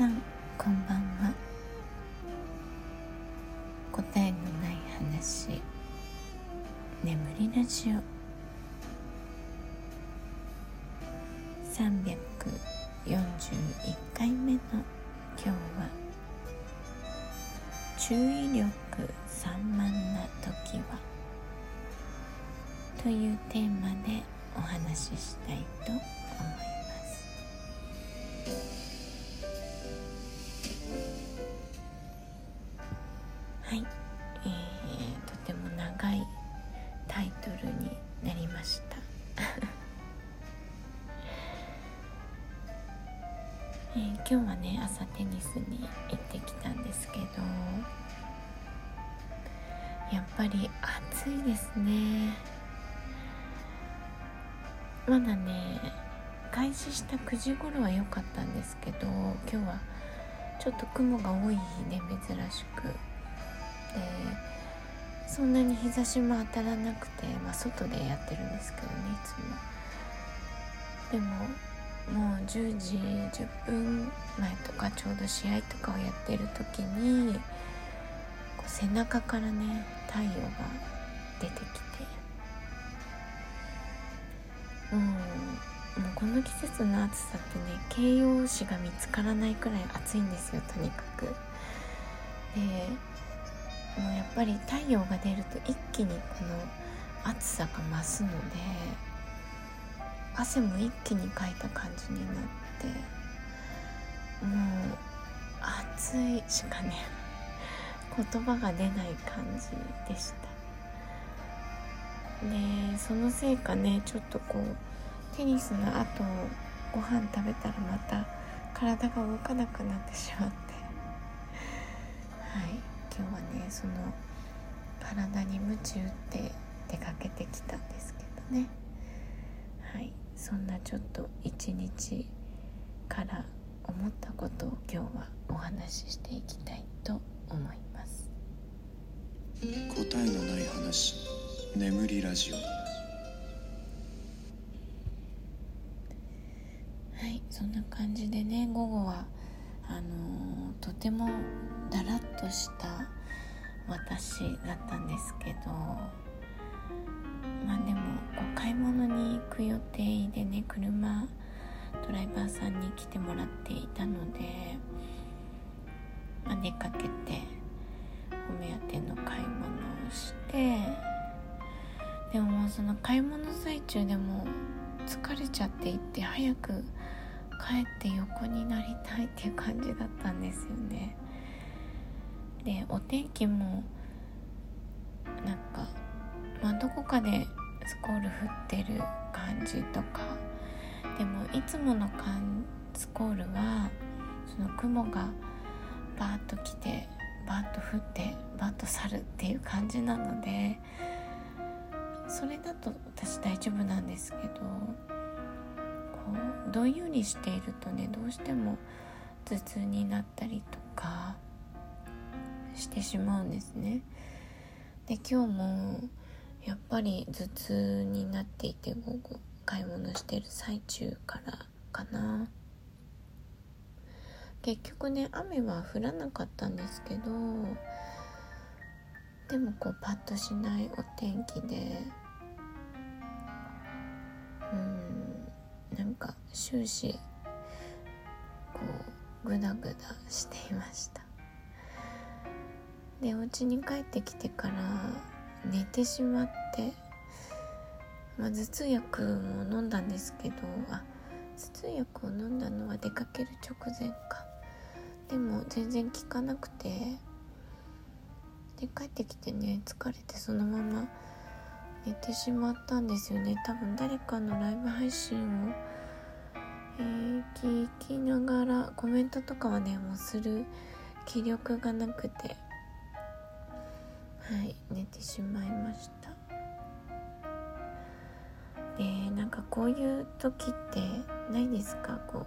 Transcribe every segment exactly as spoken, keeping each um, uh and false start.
さんこんばんは。答えのない話、眠りラジオさんびゃくよんじゅういっかいめの今日は、注意力散漫な時はというテーマでお話ししたいと思います。はい、えー、とても長いタイトルになりました、えー、今日はね、朝テニスに行ってきたんですけど、やっぱり暑いですね。まだね、開始したくじ頃は良かったんですけど、今日はちょっと雲が多い日で、珍しくでそんなに日差しも当たらなくて、まあ、外でやってるんですけどね、いつも。でももうじゅうじじゅっぷんまえとか、ちょうど試合とかをやってる時にこう背中からね、太陽が出てきて、もう、もうこの季節の暑さってね、形容詞が見つからないくらい暑いんですよ、とにかく。でもうやっぱり太陽が出ると一気にこの暑さが増すので、汗も一気にかいた感じになって、もう暑いしかね言葉が出ない感じでした。でそのせいかね、ちょっとこうテニスの後ご飯食べたらまた体が動かなくなってしまって、はい今日はね、その体に鞭打って出かけてきたんですけどね。はい、そんなちょっと一日から思ったことを今日はお話ししていきたいと思います。答えのない話、眠りラジオ。はい、そんな感じでね、午後はあのとてもだらっとした私だったんですけど、まあでもこう買い物に行く予定でね、車ドライバーさんに来てもらっていたので、まあ、出かけてお目当ての買い物をして、でももうその買い物最中でも疲れちゃっていて、早く帰って横になりたいっていう感じだったんですよね。でお天気もなんか、まあ、どこかでスコール降ってる感じとか、でもいつものスコールはその雲がバーッと来てバーッと降ってバーッと去るっていう感じなので、それだと私大丈夫なんですけど、どんよりしているとね、どうしても頭痛になったりとかしてしまうんですね。で今日もやっぱり頭痛になっていて、午後買い物してる最中からかな。結局ね、雨は降らなかったんですけど、でもこうパッとしないお天気で、なんか終始こうグダグダしていました。でお家に帰ってきてから寝てしまって、まあ、頭痛薬も飲んだんですけど、あ頭痛薬を飲んだのは出かける直前か。でも全然効かなくて、で帰ってきてね、疲れてそのまま寝てしまったんですよね。多分誰かのライブ配信を、えー、聞きながら、コメントとかはねもうする気力がなくて、はい寝てしまいました。でなんかこういう時ってないですか？こ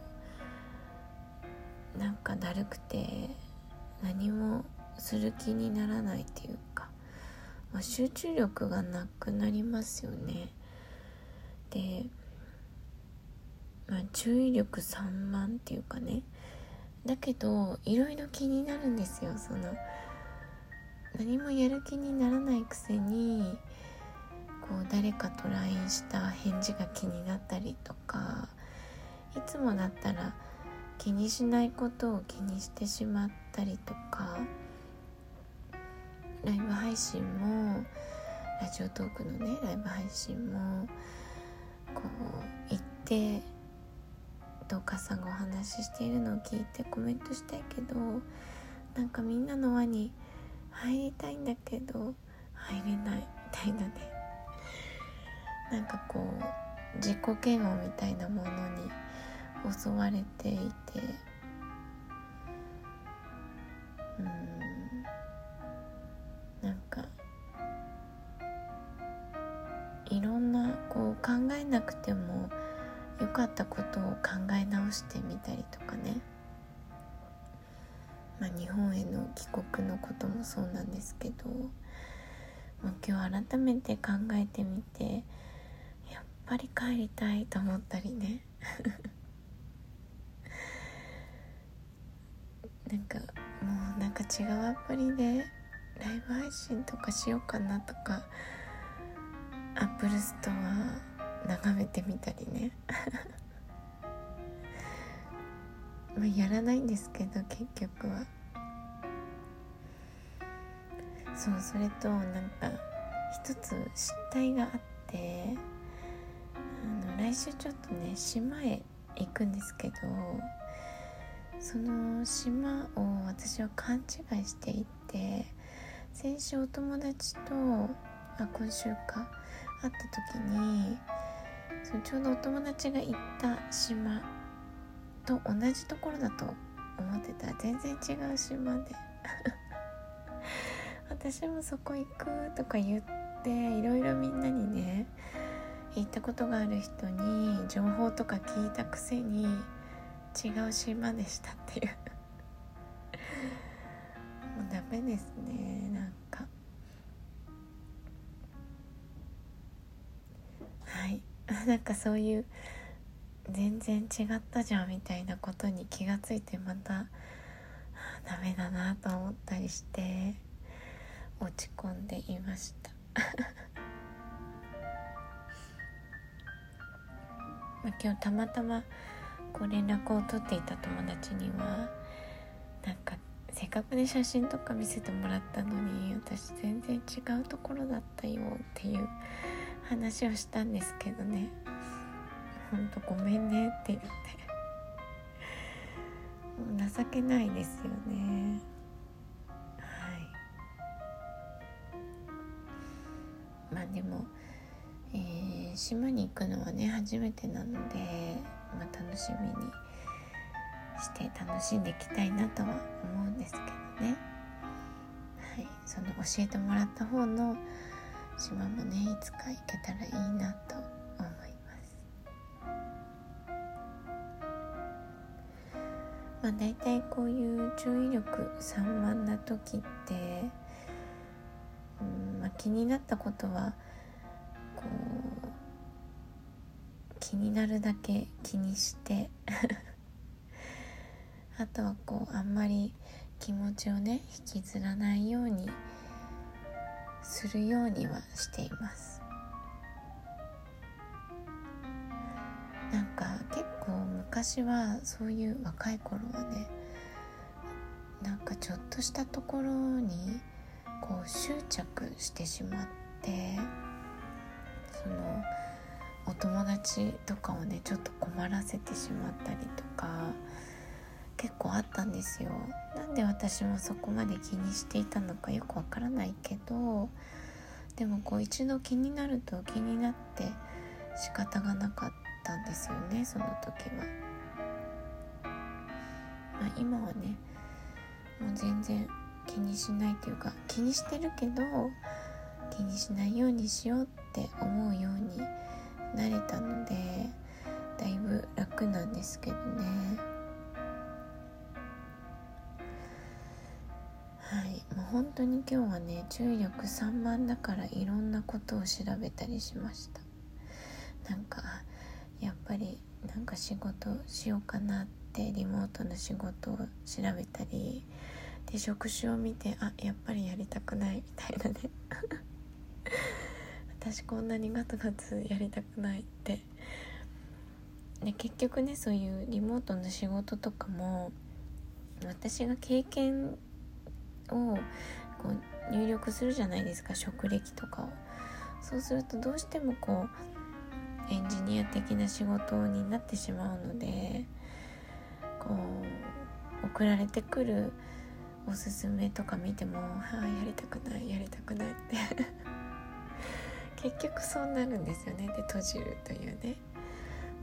うなんかだるくて何もする気にならないっていうか、集中力がなくなりますよね。で、まあ、注意力散漫っていうかね、だけどいろいろ気になるんですよ。その何もやる気にならないくせにこう誰かと ライン した返事が気になったりとか、いつもだったら気にしないことを気にしてしまったりとか、ライブ配信もラジオトークのねライブ配信もこう行ってどうかさんがお話ししているのを聞いてコメントしたいけど、なんかみんなの輪に入りたいんだけど入れないみたいなね、なんかこう自己嫌悪みたいなものに襲われていて、うーんなんかいろんなこう考えなくても良かったことを考え直してみたりとかね、まあ、日本への帰国のこともそうなんですけど、もう今日改めて考えてみてやっぱり帰りたいと思ったりねなんかもうなんか違うアプリでライブ配信とかしようかなとか、アップルストア眺めてみたりねまあやらないんですけど結局は。そうそれとなんか一つ失態があって、あの来週ちょっとね島へ行くんですけど、その島を私は勘違いしていて、先週お友達とあ今週か会った時にそのちょうどお友達が行った島と同じところだと思ってたら全然違う島で私もそこ行くとか言っていろいろみんなにね行ったことがある人に情報とか聞いたくせに違う島でしたっていうもうダメですね。なんかはいなんかそういう全然違ったじゃんみたいなことに気がついて、またダメだなと思ったりして落ち込んでいましたまあ今日たまたまこう連絡を取っていた友達にはなんかせっかくね写真とか見せてもらったのに私全然違うところだったよっていう話をしたんですけどね、ほんとごめんねって言ってもう情けないですよね。まあでも、えー、島に行くのはね初めてなので、まあ、楽しみにして楽しんでいきたいなとは思うんですけどね、はい、その教えてもらった方の島もねいつか行けたらいいなと思います。まあ大体こういう注意力散漫な時って気になったことはこう気になるだけ気にしてあとはこうあんまり気持ちをね引きずらないようにするようにはしています。なんか結構昔はそういう若い頃はねなんかちょっとしたところにこう執着してしまって、そのお友達とかをねちょっと困らせてしまったりとか結構あったんですよ。なんで私もそこまで気にしていたのかよくわからないけど、でもこう一度気になると気になって仕方がなかったんですよね、その時は。まあ、今はねもう全然気にしないというか気にしてるけど気にしないようにしようって思うようになれたのでだいぶ楽なんですけどね。はい、もう本当に今日はね注意力散漫だからいろんなことを調べたりしました。なんかやっぱりなんか仕事しようかなってってリモートの仕事を調べたりで、職種を見て、あ、やっぱりやりたくないみたいなね私こんなにガツガツやりたくないって。で結局ね、そういうリモートの仕事とかも私が経験をこう入力するじゃないですか、職歴とかを。そうするとどうしてもこうエンジニア的な仕事になってしまうので、こう送られてくるおすすめとか見ても、はあ、やりたくないやりたくないって結局そうなるんですよね。で閉じるというね、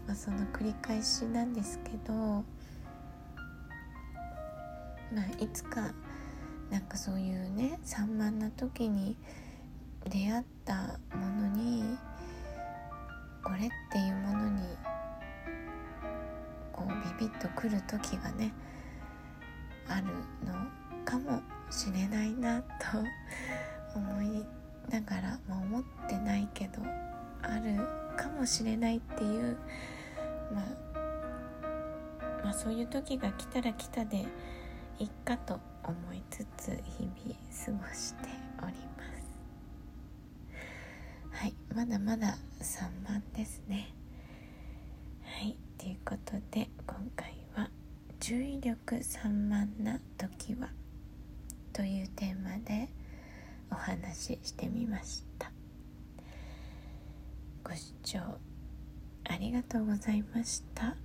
まあ、その繰り返しなんですけど、まあ、いつかなんかそういうね散漫な時に出会ったものに、これっていうものにこうビビッとくる時がねあるのかもしれないなと思いながら、まあ、思ってないけどあるかもしれないっていう、まあ、まあそういう時が来たら来たでいっかと思いつつ日々過ごしております。はい、まだまだ散漫ですね。はい、ということで今回は注意力散漫な時はというテーマでお話ししてみました。ご視聴ありがとうございました。